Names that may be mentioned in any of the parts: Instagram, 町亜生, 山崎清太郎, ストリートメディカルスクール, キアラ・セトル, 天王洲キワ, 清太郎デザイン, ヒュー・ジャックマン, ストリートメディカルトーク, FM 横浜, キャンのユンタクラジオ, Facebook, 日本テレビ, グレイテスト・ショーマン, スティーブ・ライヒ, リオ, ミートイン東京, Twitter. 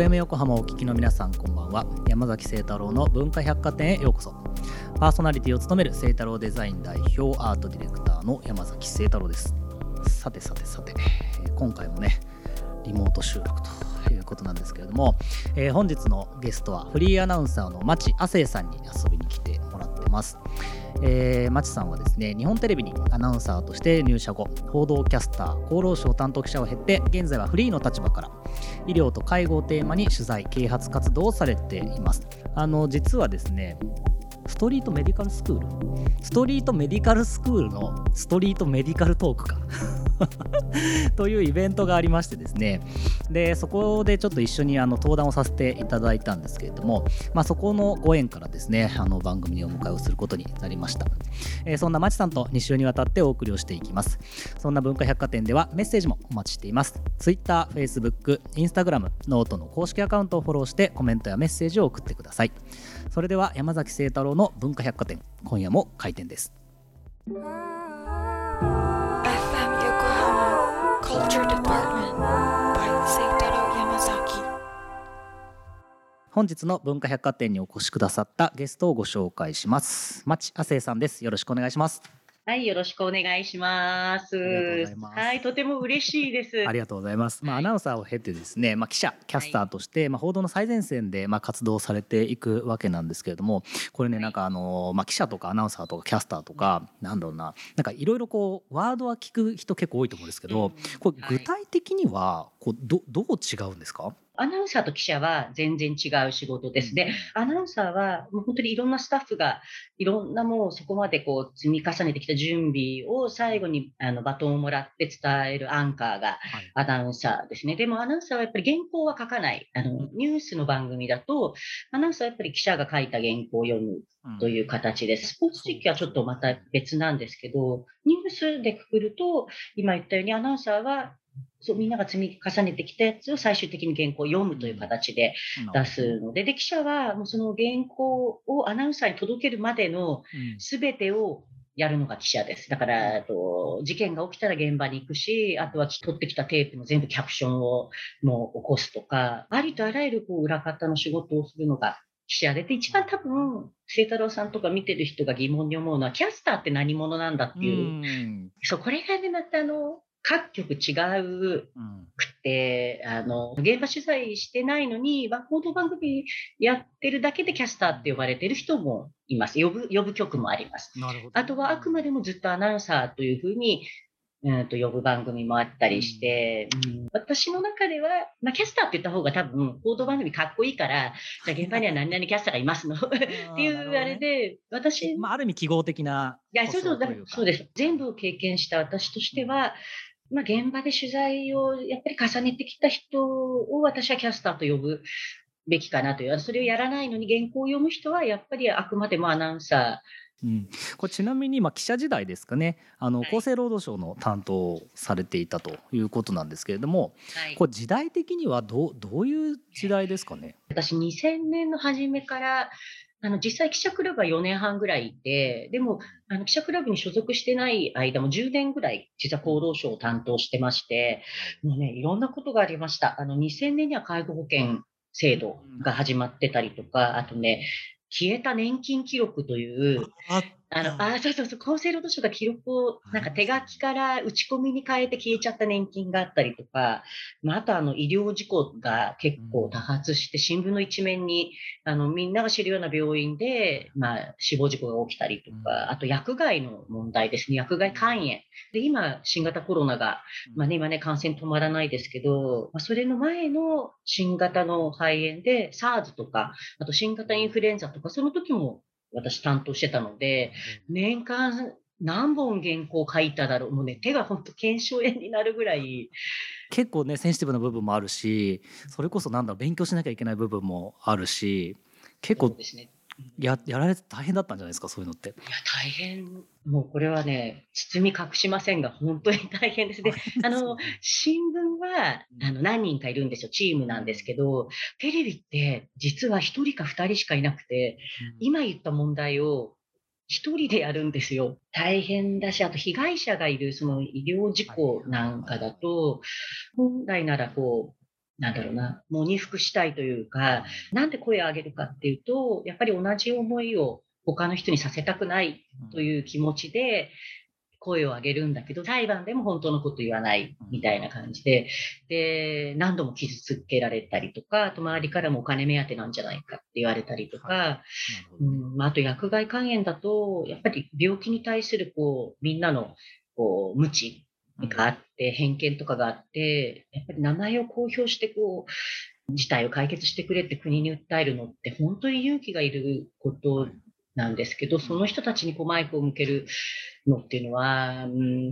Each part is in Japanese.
FM 横浜をお聞きの皆さん、こんばんは。山崎清太郎の文化百貨店へようこそ。パーソナリティを務める清太郎デザイン代表アートディレクターの山崎清太郎です。さて、今回もねリモート収録ということなんですけれども、本日のゲストはフリーアナウンサーの町亜生さんに遊びに来てもらってます。町さんはですね、日本テレビにアナウンサーとして入社後、報道キャスター、厚労省担当記者を経て、現在はフリーの立場から医療と介護をテーマに取材啓発活動をされています。実はですね、ストリートメディカルスクールのストリートメディカルトークかというイベントがありましてですね、でそこでちょっと一緒に登壇をさせていただいたんですけれども、そこのご縁からですね、番組にお迎えをすることになりました。そんな町さんと2週にわたってお送りをしていきます。そんな文化百貨店ではメッセージもお待ちしています。 Twitter、Facebook、Instagram、ノートの公式アカウントをフォローしてコメントやメッセージを送ってください。それでは山崎清太郎の文化百貨店、今夜も開店です。本日の文化百貨店にお越しくださったゲストをご紹介します。町亜生さんです。よろしくお願いします。はい、よろしくお願いします。はい、とても嬉しいです。ありがとうございます。アナウンサーを経てですね、記者キャスターとして、報道の最前線で、活動されていくわけなんですけれども、これね、記者とかアナウンサーとかキャスターとか、いろいろこうワードは聞く人結構多いと思うんですけど、これ具体的にはこう どう違うんですか？アナウンサーと記者は全然違う仕事ですね。アナウンサーはもう本当にいろんなスタッフがいろんなもうそこまでこう積み重ねてきた準備を最後にバトンをもらって伝えるアンカーがアナウンサーですね。でもアナウンサーはやっぱり原稿は書かない。ニュースの番組だとアナウンサーはやっぱり記者が書いた原稿を読むという形です。スポーツ実況はちょっとまた別なんですけど、ニュースでくくると今言ったようにアナウンサーはみんなが積み重ねてきたやつを最終的に原稿を読むという形で出すので、記者はもうその原稿をアナウンサーに届けるまでの全てをやるのが記者です。だから事件が起きたら現場に行くし、あとは取ってきたテープの全部キャプションをもう起こすとか、ありとあらゆるこう裏方の仕事をするのが記者で、一番多分清太郎さんとか見てる人が疑問に思うのはキャスターって何者なんだっていう、そうこれがねまた各局違うくて、現場取材してないのに報道番組やってるだけでキャスターって呼ばれてる人もいます。呼ぶ局もあります。なるほど。あとはあくまでもずっとアナウンサーというふうに呼ぶ番組もあったりして、私の中では、キャスターって言った方が多分報道番組かっこいいから、じゃあ現場には何々キャスターがいますのっていうあれで、私、ある意味記号的な、そうです。全部を経験した私としては、現場で取材をやっぱり重ねてきた人を私はキャスターと呼ぶべきかなという、それをやらないのに原稿を読む人はやっぱりあくまでもアナウンサー、これちなみに記者時代ですかね、厚生労働省の担当をされていたということなんですけれども、これ時代的にはどういう時代ですかね？私2000年の初めから実際記者クラブは4年半ぐらいいて、でも記者クラブに所属してない間も10年ぐらい実は厚労省を担当してまして、もうねいろんなことがありました。2000年には介護保険制度が始まってたりとか、あとね消えた年金記録という厚生労働省が記録を手書きから打ち込みに変えて消えちゃった年金があったりとか、あと医療事故が結構多発して、新聞の一面にみんなが知るような病院で、死亡事故が起きたりとか、あと薬害の問題ですね。薬害肝炎で、今新型コロナが、今ね感染止まらないですけど、それの前の新型の肺炎で SARS とか、あと新型インフルエンザとか、その時も私担当してたので、年間何本原稿書いただろう、もうね手が本当腱鞘炎になるぐらい、結構ねセンシティブな部分もあるし、それこそ勉強しなきゃいけない部分もあるし、結構やられて大変だったんじゃないですか、そういうのって。いや大変、もうこれはね包み隠しませんが本当に大変ですね。新聞は何人かいるんですよ、チームなんですけど、テレビって実は1人か2人しかいなくて、今言った問題を1人でやるんですよ。大変だし、あと被害者がいるその医療事故なんかだと、本来ならこうなんだろうな、喪に服したいというか、なんで声を上げるかっていうと、やっぱり同じ思いを他の人にさせたくないという気持ちで声を上げるんだけど、裁判でも本当のこと言わないみたいな感じで、で、何度も傷つけられたりとか、周りからもお金目当てなんじゃないかって言われたりとか、あと薬害肝炎だと、やっぱり病気に対するこうみんなのこう無知があって、偏見とかがあって、やっぱり名前を公表してこう、事態を解決してくれって国に訴えるのって本当に勇気がいることなんですけど、その人たちにこうマイクを向けるのっていうのは、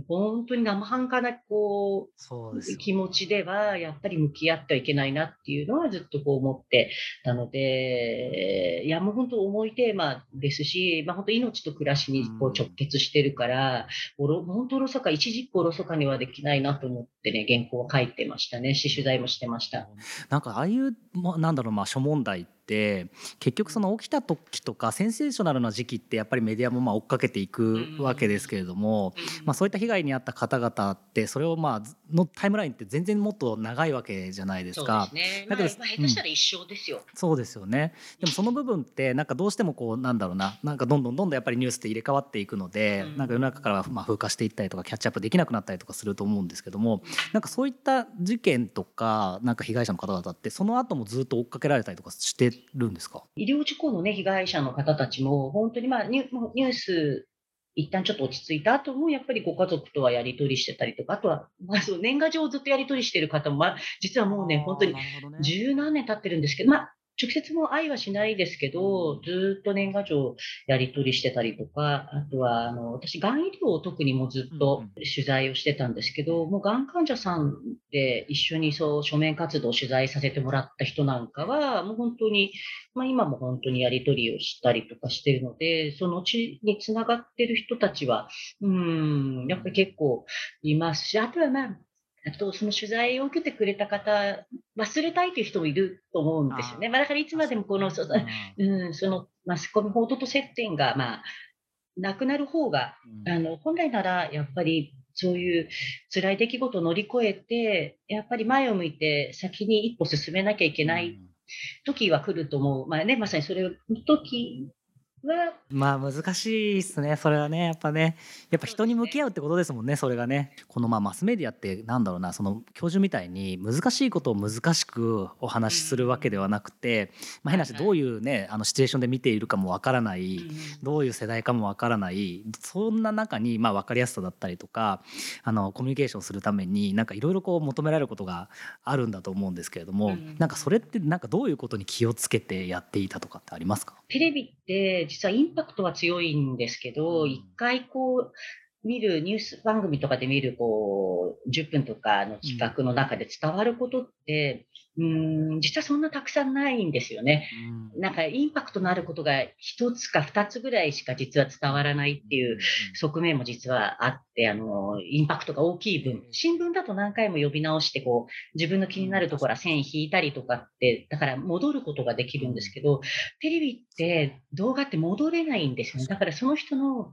本当に生半可なこう、そうです、気持ちではやっぱり向き合ってはいけないなっていうのはずっとこう思ってたので、いやもう本当重いテーマですし、まあ、本当命と暮らしにこう直結してるから、本当おろそか、一時おろそかにはできないなと思ってね、原稿を書いてましたねし、取材もしてました。なんかああいう、なんだろう、まあ諸問題で結局その起きた時とかセンセーショナルな時期ってやっぱりメディアもまあ追っかけていくわけですけれども、まあそういった被害に遭った方々ってそれをまあのタイムラインって全然もっと長いわけじゃないですか。そうですね。だけど、まあ、下手したら一生ですよ。そうですよね。でもその部分ってなんかどうしてもこうなんだろうな、なんかどんどんやっぱりニュースって入れ替わっていくので、なんか世の中からまあ風化していったりとかキャッチアップできなくなったりとかすると思うんですけども、なんかそういった事件とかなんか被害者の方々ってその後もずっと追っかけられたりとかしてるんですか？医療事故の、ね、被害者の方たちも本当に、まあ、ニュース一旦ちょっと落ち着いた後もやっぱりご家族とはやり取りしてたりとか、あとは、まあ、そう年賀状をずっとやり取りしてる方も、まあ、実はもうね本当に十何年経ってるんですけど、まあ、直接も愛はしないですけどずっと年賀状やり取りしてたりとか、あとは私がん医療を特にもずっと取材をしてたんですけど、もうがん患者さんで一緒にそう書面活動を取材させてもらった人なんかはもう本当に、まあ、今も本当にやり取りをしたりとかしてるので、その地につながってる人たちはやっぱり結構いますし、あとはまあその取材を受けてくれた方、忘れたいという人もいると思うんですよね。まあ、だからいつまでもこの、そのマスコミ報道と接点が、まあ、なくなる方が、本来ならやっぱりそういう辛い出来事を乗り越えて、やっぱり前を向いて先に一歩進めなきゃいけない時は来ると思う。まあね、まさにそれの時まあ難しいですね。それはねやっぱ人に向き合うってことですもんね。それがね、このまあマスメディアってなんだろうな、その教授みたいに難しいことを難しくお話しするわけではなくて、まあ変な話どういうねシチュエーションで見ているかもわからない、どういう世代かもわからない、そんな中にまあ分かりやすさだったりとかコミュニケーションするためになんかいろいろこう求められることがあるんだと思うんですけれども、なんかそれってなんかどういうことに気をつけてやっていたとかってありますか？テレビって実はインパクトは強いんですけど、一回こう見るニュース番組とかで見るこう10分とかの企画の中で伝わることって実はそんなたくさんないんですよね。なんかインパクトのあることが1つか2つぐらいしか実は伝わらないっていう側面も実はあって、インパクトが大きい分、新聞だと何回も呼び直してこう自分の気になるところは線引いたりとかって、だから戻ることができるんですけど、テレビって動画って戻れないんですよね。だからその人の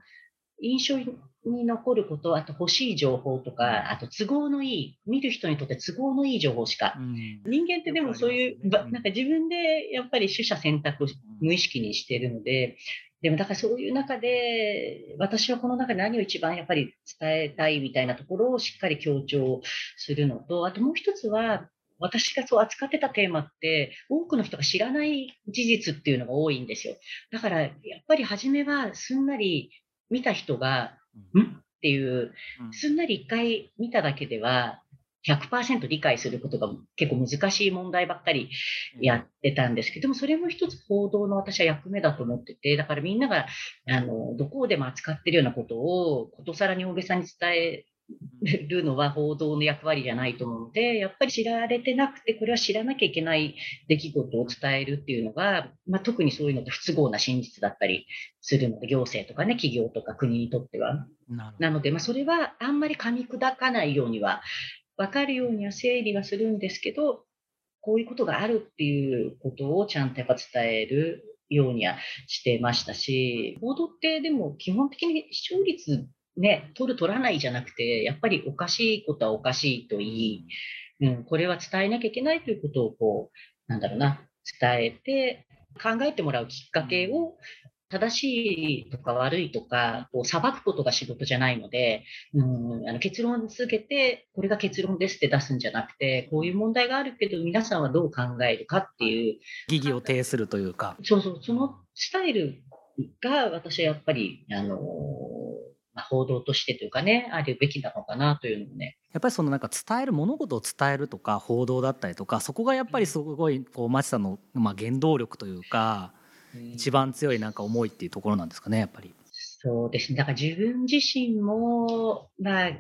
印象に残ること、あと欲しい情報とか、あと都合のいい、見る人にとって都合のいい情報しか、人間ってでもそういう、なんか自分でやっぱり取捨選択を無意識にしているので、でもだからそういう中で私はこの中で何を一番やっぱり伝えたいみたいなところをしっかり強調するのと、あともう一つは私がそう扱ってたテーマって多くの人が知らない事実っていうのが多いんですよ。だからやっぱり初めはすんなり見た人がんっていうすんなり1回見ただけでは 100% 理解することが結構難しい問題ばっかりやってたんですけども、それも一つ報道の私は役目だと思ってて、だからみんながどこでも扱ってるようなことをことさらに大げさに伝えるのは報道の役割じゃないと思うので、やっぱり知られてなくてこれは知らなきゃいけない出来事を伝えるっていうのが、まあ、特にそういうのって不都合な真実だったりするので、行政とかね企業とか国にとっては なので、まあ、それはあんまり噛み砕かないようには、分かるようには整理はするんですけど、こういうことがあるっていうことをちゃんとやっぱ伝えるようにはしてましたし、報道ってでも基本的に視聴率ね、取らないじゃなくて、やっぱりおかしいことはおかしいと言い、これは伝えなきゃいけないということを伝えて考えてもらうきっかけを、正しいとか悪いとか裁くことが仕事じゃないので、結論をつけてこれが結論ですって出すんじゃなくて、こういう問題があるけど皆さんはどう考えるかっていう疑義を呈するというか、そのスタイルが私はやっぱり報道としてというかね、あるべきなのかなというのもね、やっぱり伝える、物事を伝えるとか報道だったりとか、そこがやっぱりすごい町さんの原動力というか、一番強い思いっていうところなんですかね、やっぱり。そうですね、だから自分自身も母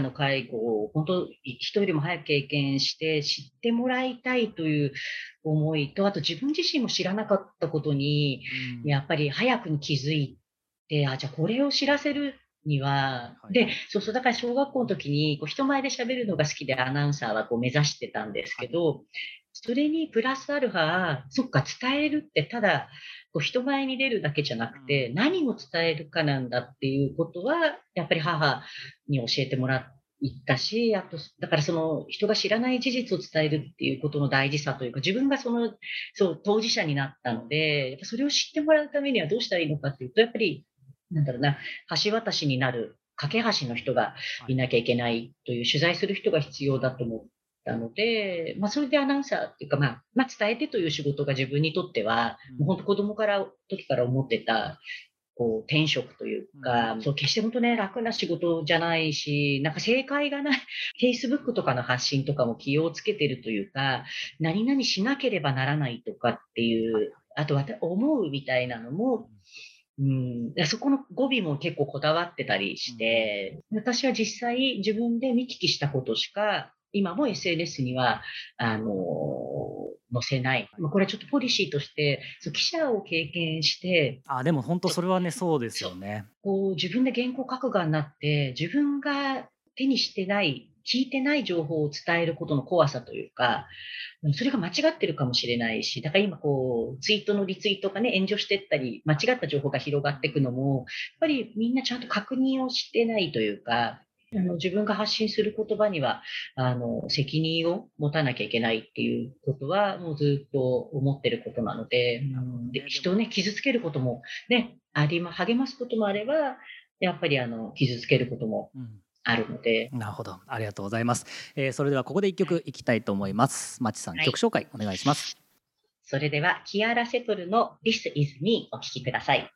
の介護を本当一人でも早く経験して知ってもらいたいという思いと、あと自分自身も知らなかったことに、やっぱり早くに気づいて、じゃあこれを知らせるには、はい、でだから小学校の時に人前で喋るのが好きでアナウンサーは目指してたんですけど、はい、それにプラスアルファ、伝えるってただ人前に出るだけじゃなくて、何を伝えるかなんだっていうことはやっぱり母に教えてもらったし、あとだから人が知らない事実を伝えるっていうことの大事さというか、自分が当事者になったので、やっぱそれを知ってもらうためにはどうしたらいいのかっていうと、やっぱり橋渡しになる架け橋の人がいなきゃいけないという、取材する人が必要だと思ってなので、それでアナウンサーっていうか、伝えてという仕事が自分にとっては、もう本当子供から時から思ってた転職というか、決して本当ね楽な仕事じゃないし、正解がない。Facebook とかの発信とかも気をつけてるというか、何々しなければならないとかっていう、あとは思うみたいなのも。そこの語尾も結構こだわってたりして、私は実際自分で見聞きしたことしか今も SNS には載せない。これはちょっとポリシーとして、記者を経験して。でも本当それはね、そうですよね。自分で原稿書く側になって、自分が手にしてない、聞いてない情報を伝えることの怖さというか、それが間違ってるかもしれないし、だから今ツイートのリツイートが炎上していったり、間違った情報が広がっていくのも、やっぱりみんなちゃんと確認をしてないというか、自分が発信する言葉には責任を持たなきゃいけないっていうことはもうずっと思ってることなので、で人を傷つけることも励ますこともあれば、やっぱり傷つけることもあるので。なるほど、ありがとうございます。それではここで一曲いきたいと思います。町さん、曲紹介お願いします。それではキアラ・セトルの This is Me お聴きください。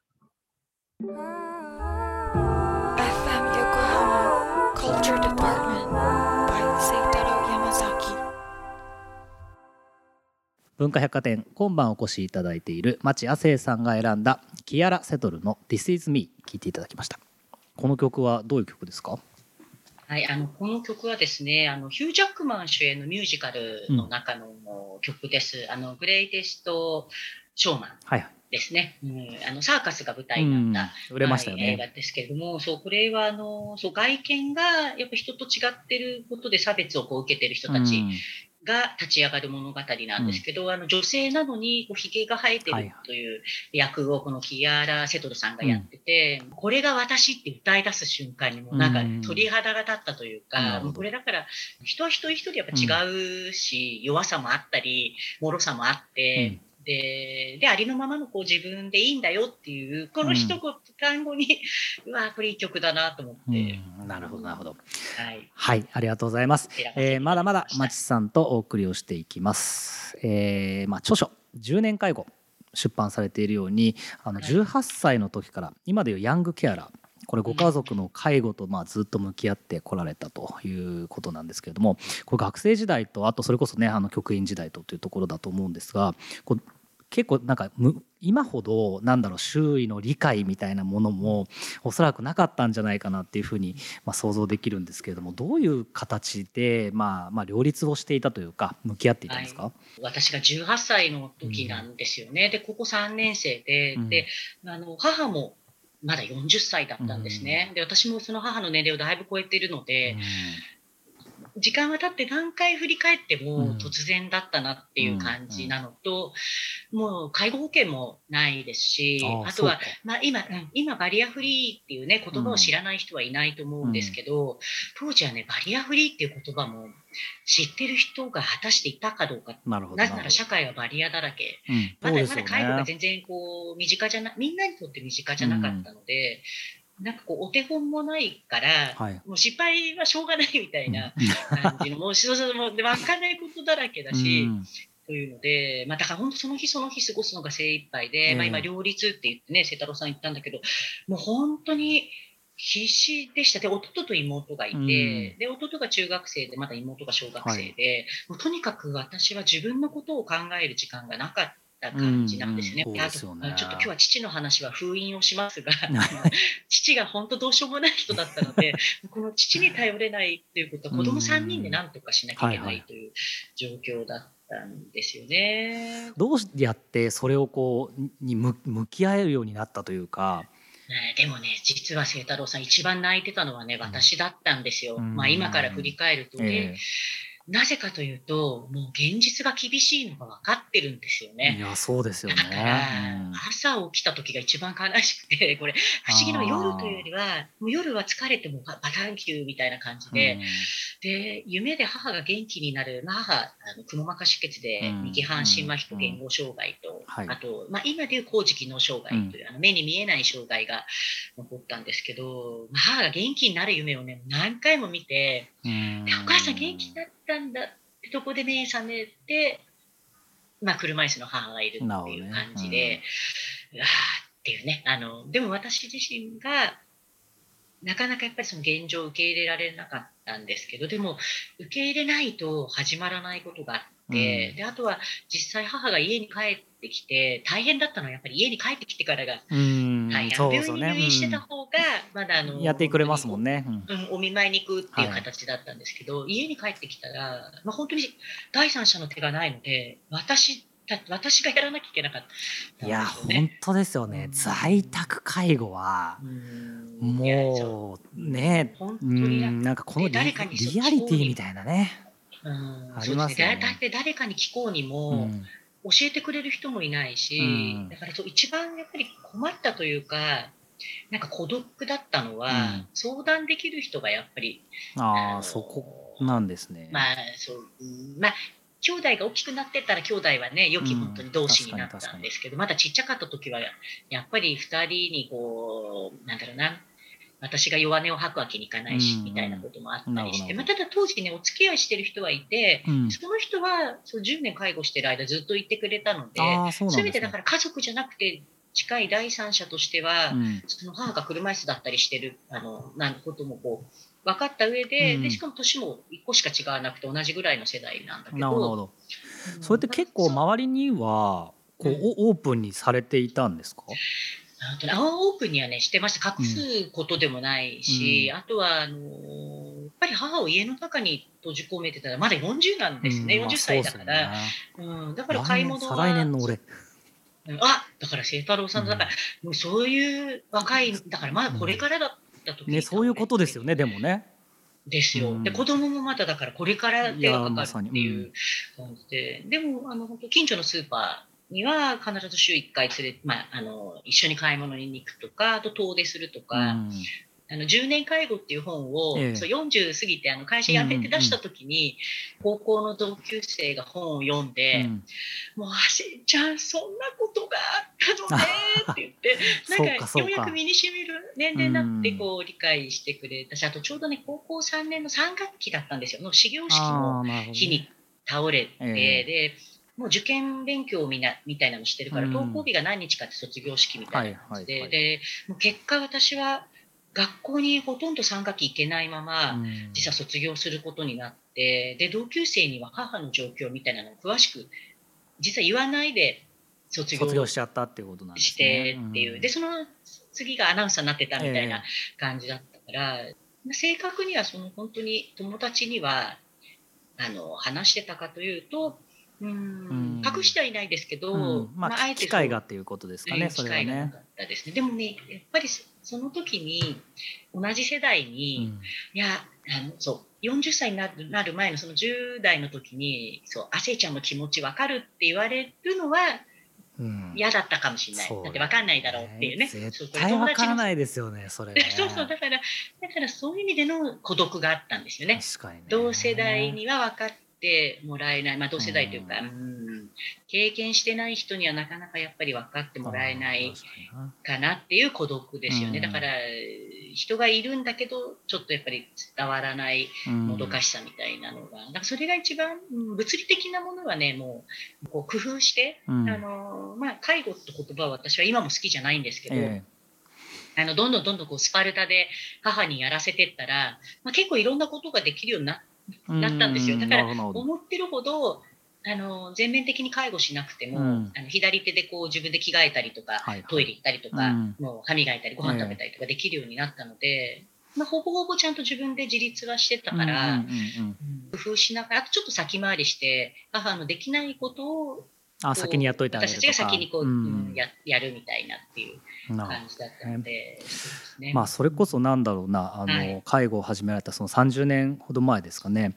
文化百貨店、今晩お越しいただいている町亜生さんが選んだキアラ・セトルの This is Me 聴いていただきました。この曲はどういう曲ですか？はい、この曲はですね、ヒュー・ジャックマン主演のミュージカルの中の曲です。グレイテスト・ショーマンですね。サーカスが舞台になった、売れましたよね、映画ですけれども、これは外見がやっぱ人と違ってることで差別を受けてる人たちが立ち上がる物語なんですけど、女性なのにひげが生えてるという役をこのキアラ・セトルさんがやってて、これが私って歌い出す瞬間にも鳥肌が立ったというか、これだから人は一人一人やっぱ違うし、弱さもあったり脆さもあって、でありのままの自分でいいんだよっていうこの一言単語に、これいい曲だなと思って、なるほどなるほど、はい、ありがとうございます。まだまだ町さんとお送りをしていきます。著書10年介護出版されているように、18歳の時から今でいうヤングケアラー、これご家族の介護とずっと向き合ってこられたということなんですけれども、これ学生時代とあとそれこそね局員時代というところだと思うんですが、結構今ほど周囲の理解みたいなものもおそらくなかったんじゃないかなっていうふうに想像できるんですけれども、どういう形で両立をしていたというか向き合っていたんですか？私が18歳の時なんですよね、で高校3年生 で母もまだ40歳だったんですね、で私もその母の年齢をだいぶ超えているので、時間は経って何回振り返っても突然だったなっていう感じなのと、もう介護保険もないですし、あとは、まあ、今バリアフリーっていうね言葉を知らない人はいないと思うんですけど、当時はねバリアフリーっていう言葉も知ってる人が果たしていたかどうか。なぜなら社会はバリアだらけ、まだ介護が全然こう身近じゃな、みんなにとって身近じゃなかったので、なんかこうお手本もないから、はい、もう失敗はしょうがないみたいな感じの、もうそうそう、もう分かんないことだらけだし、というので、まあ、だから本当その日その日過ごすのが精一杯で、まあ、今両立って言ってね、清太郎さん言ったんだけど、もう本当に必死でした。で、弟と妹がいて、で、弟が中学生で、まだ妹が小学生で、もうとにかく私は自分のことを考える時間がなかった。感じなんですね。あとちょっと今日は父の話は封印をしますが父が本当どうしようもない人だったのでこの父に頼れないということは子供3人で何とかしなきゃいけないという状況だったんですよね、はいはい、どうやってそれをこうに向き合えるようになったというか。でもね、実は清太郎さん一番泣いてたのはね、私だったんですよ、まあ、今から振り返るとね、なぜかというと、もう現実が厳しいのが分かってるんですよね。いや、そうですよね。だから、朝起きた時が一番悲しくて、これ、不思議な夜というよりは、もう夜は疲れてもバタンキューみたいな感じで、で、夢で母が元気になる、まあ、母、くも膜下出血で、右半身麻痺と言語障害と、あと、まあ、今でいう高次機能障害という、目に見えない障害が残ったんですけど、まあ、母が元気になる夢をね、何回も見て、で、お母さん元気になって、なんだってとこで目覚めて、まあ、車椅子の母がいるっていう感じで、うわーっていうね、でも私自身がなかなかやっぱりその現状を受け入れられなかったんですけど、でも受け入れないと始まらないことがあって、であとは実際母が家に帰ってきて大変だったのはやっぱり家に帰ってきてからが大変、病院に入院してた方がまだやってくれますもんね、お見舞いに行くっていう形だったんですけど、家に帰ってきたら、まあ、本当に第三者の手がないので私がやらなきゃいけなかった、ね、いや本当ですよね、在宅介護はもうね、本当になんかこのリアリティみたいなね、ありますよね。だって誰かに聞こうにも教えてくれる人もいないし、だからそう一番やっぱり困ったというか、なんか孤独だったのは、相談できる人がやっぱりそこなんですね。まあそう、まあ兄弟が大きくなってったら兄弟はね、良き本当に同志になったんですけど、まだちっちゃかった時はやっぱり2人にこう、なんだろうな、私が弱音を吐くわけにいかないしみたいなこともあったりして、まあ、ただ当時ねお付き合いしてる人はいて、その人はそう10年介護してる間ずっといてくれたので、そういう意味でだから家族じゃなくて近い第三者としては、その母が車椅子だったりしてるなんてこともこう分かった上で、でしかも年も1個しか違わなくて同じぐらいの世代なんだけど、なるほど、それって結構周りにはこう、オープンにされていたんですか？オープンにはねしてました。隠すことでもないし、あとはやっぱり母を家の中に閉じ込めてたらまだ40なんですね、40歳だから、だから買い物は再来年の俺だから清太郎さんだから、もうそういう若いだからまだこれからだった時、そういうことですよね。でもねですよ、で子供もまだだからこれから手がかかるっていう感じで、でも近所のスーパーには必ず週1回連れ、まあ、一緒に買い物に行くとか、あと遠出するとか、10年介護っていう本を、そう40過ぎて会社辞めて出した時に、高校の同級生が本を読んで、もうあしんちゃんそんなことがあったのねって言ってなんかようやく身にしみる年齢になってこう理解してくれたし、あとちょうどね高校3年の3学期だったんですよの始業式の日に倒れて、でもう受験勉強みたいなのしてるから、登校日が何日かって卒業式みたいな感じで、でもう結果私は学校にほとんど3学期行けないまま、実は卒業することになって、で同級生には母の状況みたいなのを詳しく実は言わないで卒業しちゃったっていうことなんですね。っていうでその次がアナウンサーになってたみたいな感じだったから、正確にはその本当に友達には話してたかというと、隠してはいないですけど、まあ、あえて機会がっていうことですかね。それはね機会がなかったですね。でもねやっぱりその時に同じ世代に、いやそう40歳になる前のその10代の時にそう亜生ちゃんの気持ち分かるって言われるのは嫌だったかもしれない、うん、だって分かんないだろうっていうね、絶対分からないですよねそれねそうそう、だからそういう意味での孤独があったんですよね。確かにね、同世代には分かってもらえない、まあ、同世代というか、うん、経験してない人にはなかなかやっぱり分かってもらえないかなっていう孤独ですよね。だから人がいるんだけどちょっとやっぱり伝わらないもどかしさみたいなのが、だからそれが一番物理的なものはね、もうこう工夫して、まあ、介護って言葉は私は今も好きじゃないんですけど、どんどんこうスパルタで母にやらせてったら、まあ、結構いろんなことができるようになったんですよ。だから思ってるほど全面的に介護しなくても、左手でこう自分で着替えたりとか、はいはい、トイレ行ったりとか、もう歯磨いたりご飯食べたりとかできるようになったので、まあ、ほぼちゃんと自分で自立はしてたから、工夫しながら、あとちょっと先回りして母のできないことを先にやっといたりとか、私たちが先にこう、やるみたいなっていう感じだったので、そうですね。まあ、それこそなんだろうな、介護を始められたその30年ほど前ですかね、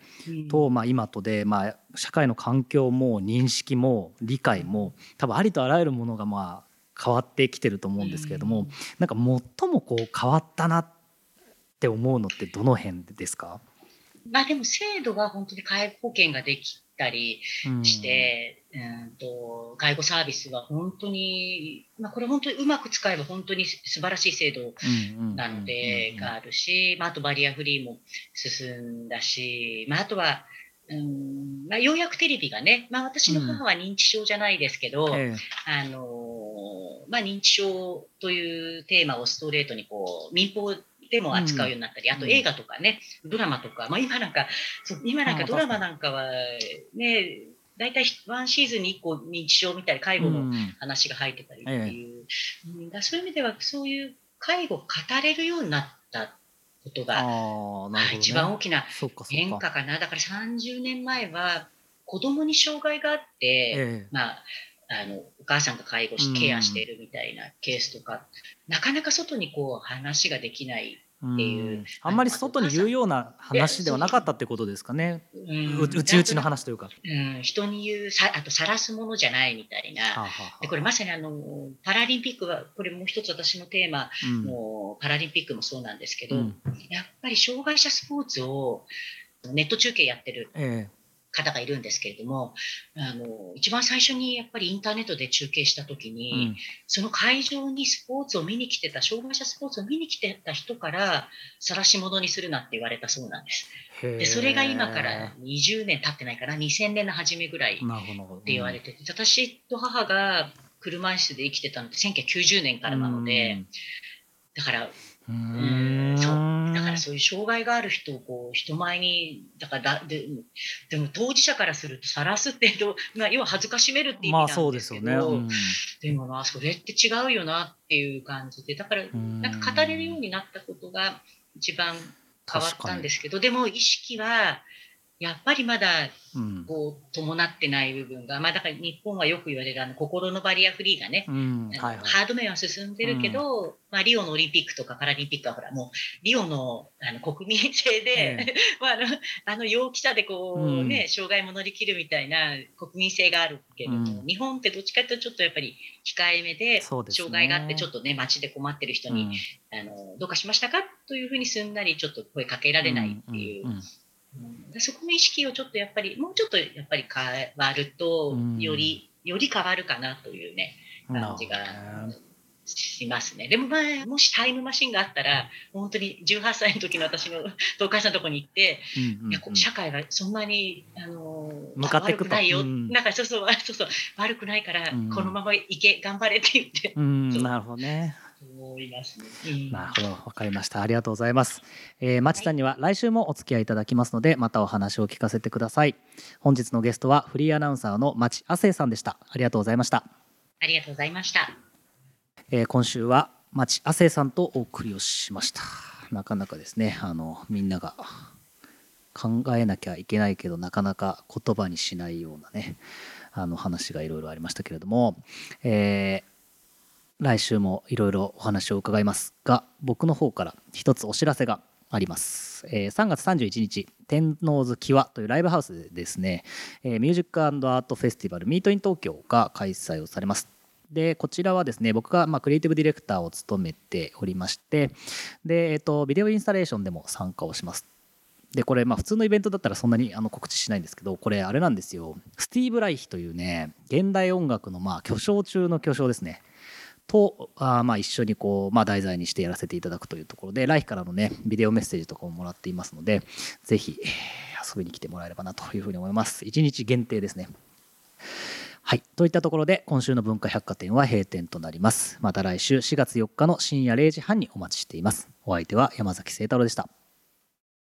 と、まあ、今とで、まあ、社会の環境も認識も理解も多分ありとあらゆるものが、まあ、変わってきてると思うんですけれども、なんか最もこう変わったなって思うのってどの辺ですか？まあ、でも制度が本当に介護保険ができたりして、介護サービスは本当に、まあ、これ本当にうまく使えば本当に素晴らしい制度なのでがあるし、まあ、あとバリアフリーも進んだし、まあ、あとは、まあ、ようやくテレビがね、まあ、私の母は認知症じゃないですけど、まあ、認知症というテーマをストレートにこう民放でも扱うようになったり、あと映画とかね、ドラマとか、まあ、今なんかドラマなんかはね、だいたい1シーズンに1個認知症みたいな介護の話が入ってたりっていう、だそういう意味ではそういう介護を語れるようになったことが、一番大きな変化かな。だから30年前は子供に障害があって、まあお母さんが介護してケアしているみたいなケースとか、なかなか外にこう話ができないっていう、あんまり外に言うような話ではなかったってことですかね。うちの話というか、人に言う、あと晒すものじゃないみたいな、でこれまさにパラリンピックはこれもう一つ私のテーマの、パラリンピックもそうなんですけど、やっぱり障害者スポーツをネット中継やってる、方がいるんですけれども、一番最初にやっぱりインターネットで中継した時に、その会場にスポーツを見に来てた、障害者スポーツを見に来てた人から晒し物にするなって言われたそうなんです。でそれが今から20年経ってないから、2000年の初めぐらいって言われてて、私と母が車椅子で生きてたのって1990年からなので、だからだからそういう障害がある人をこう人前にでも当事者からすると晒すって要は恥ずかしめるって意味なんですけど、まあそうですよね、でもな、それって違うよなっていう感じで、だからなんか語れるようになったことが一番変わったんですけど、でも意識はやっぱりまだこう伴ってない部分が、まあ、だから日本はよく言われる心のバリアフリーがね、ハード面は進んでるけど、まあ、リオのオリンピックとかパラリンピックはほらもうリオの、国民性で、陽気さでこう、ね、障害も乗り切るみたいな国民性があるけれど、日本ってどっちかというとちょっとやっぱり控えめで、障害があってちょっとね街で困ってる人に、どうかしましたかというふうにすんなりちょっと声かけられないっていう。そこの意識をちょっとやっぱりもうちょっとやっぱり変わると、より変わるかなというね感じがしますね。でも、まあ、もしタイムマシンがあったら本当に18歳の時の私の東海さんのところに行って、社会がそんなに向かっていくと悪くないよ、なんかそう悪くないから、このまま行け頑張れって言って、なるほどね。なるほど、分かりました、ありがとうございます。町さんには来週もお付き合いいただきますので、またお話を聞かせてください。本日のゲストはフリーアナウンサーの町亜生さんでした。ありがとうございました。ありがとうございました。今週は町亜生さんとお送りをしました。なかなかですね、みんなが考えなきゃいけないけどなかなか言葉にしないようなね、話がいろいろありましたけれども、来週もいろいろお話を伺いますが、僕の方から一つお知らせがあります、3月31日天王洲キワというライブハウスでですね、ミュージック&アートフェスティバルミートイン東京が開催をされます。でこちらはですね、僕がクリエイティブディレクターを務めておりまして、で、ビデオインスタレーションでも参加をします。でこれ普通のイベントだったらそんなに告知しないんですけど、これあれなんですよ、スティーブ・ライヒというね、現代音楽の巨匠中の巨匠ですねと一緒に題材にしてやらせていただくというところで、ライヒからのねビデオメッセージとかももらっていますので、ぜひ遊びに来てもらえればなというふうに思います。1日限定ですね。はい、といったところで今週の文化百貨店は閉店となります。また来週4月4日の深夜0時半にお待ちしています。お相手は山崎聖太郎でした。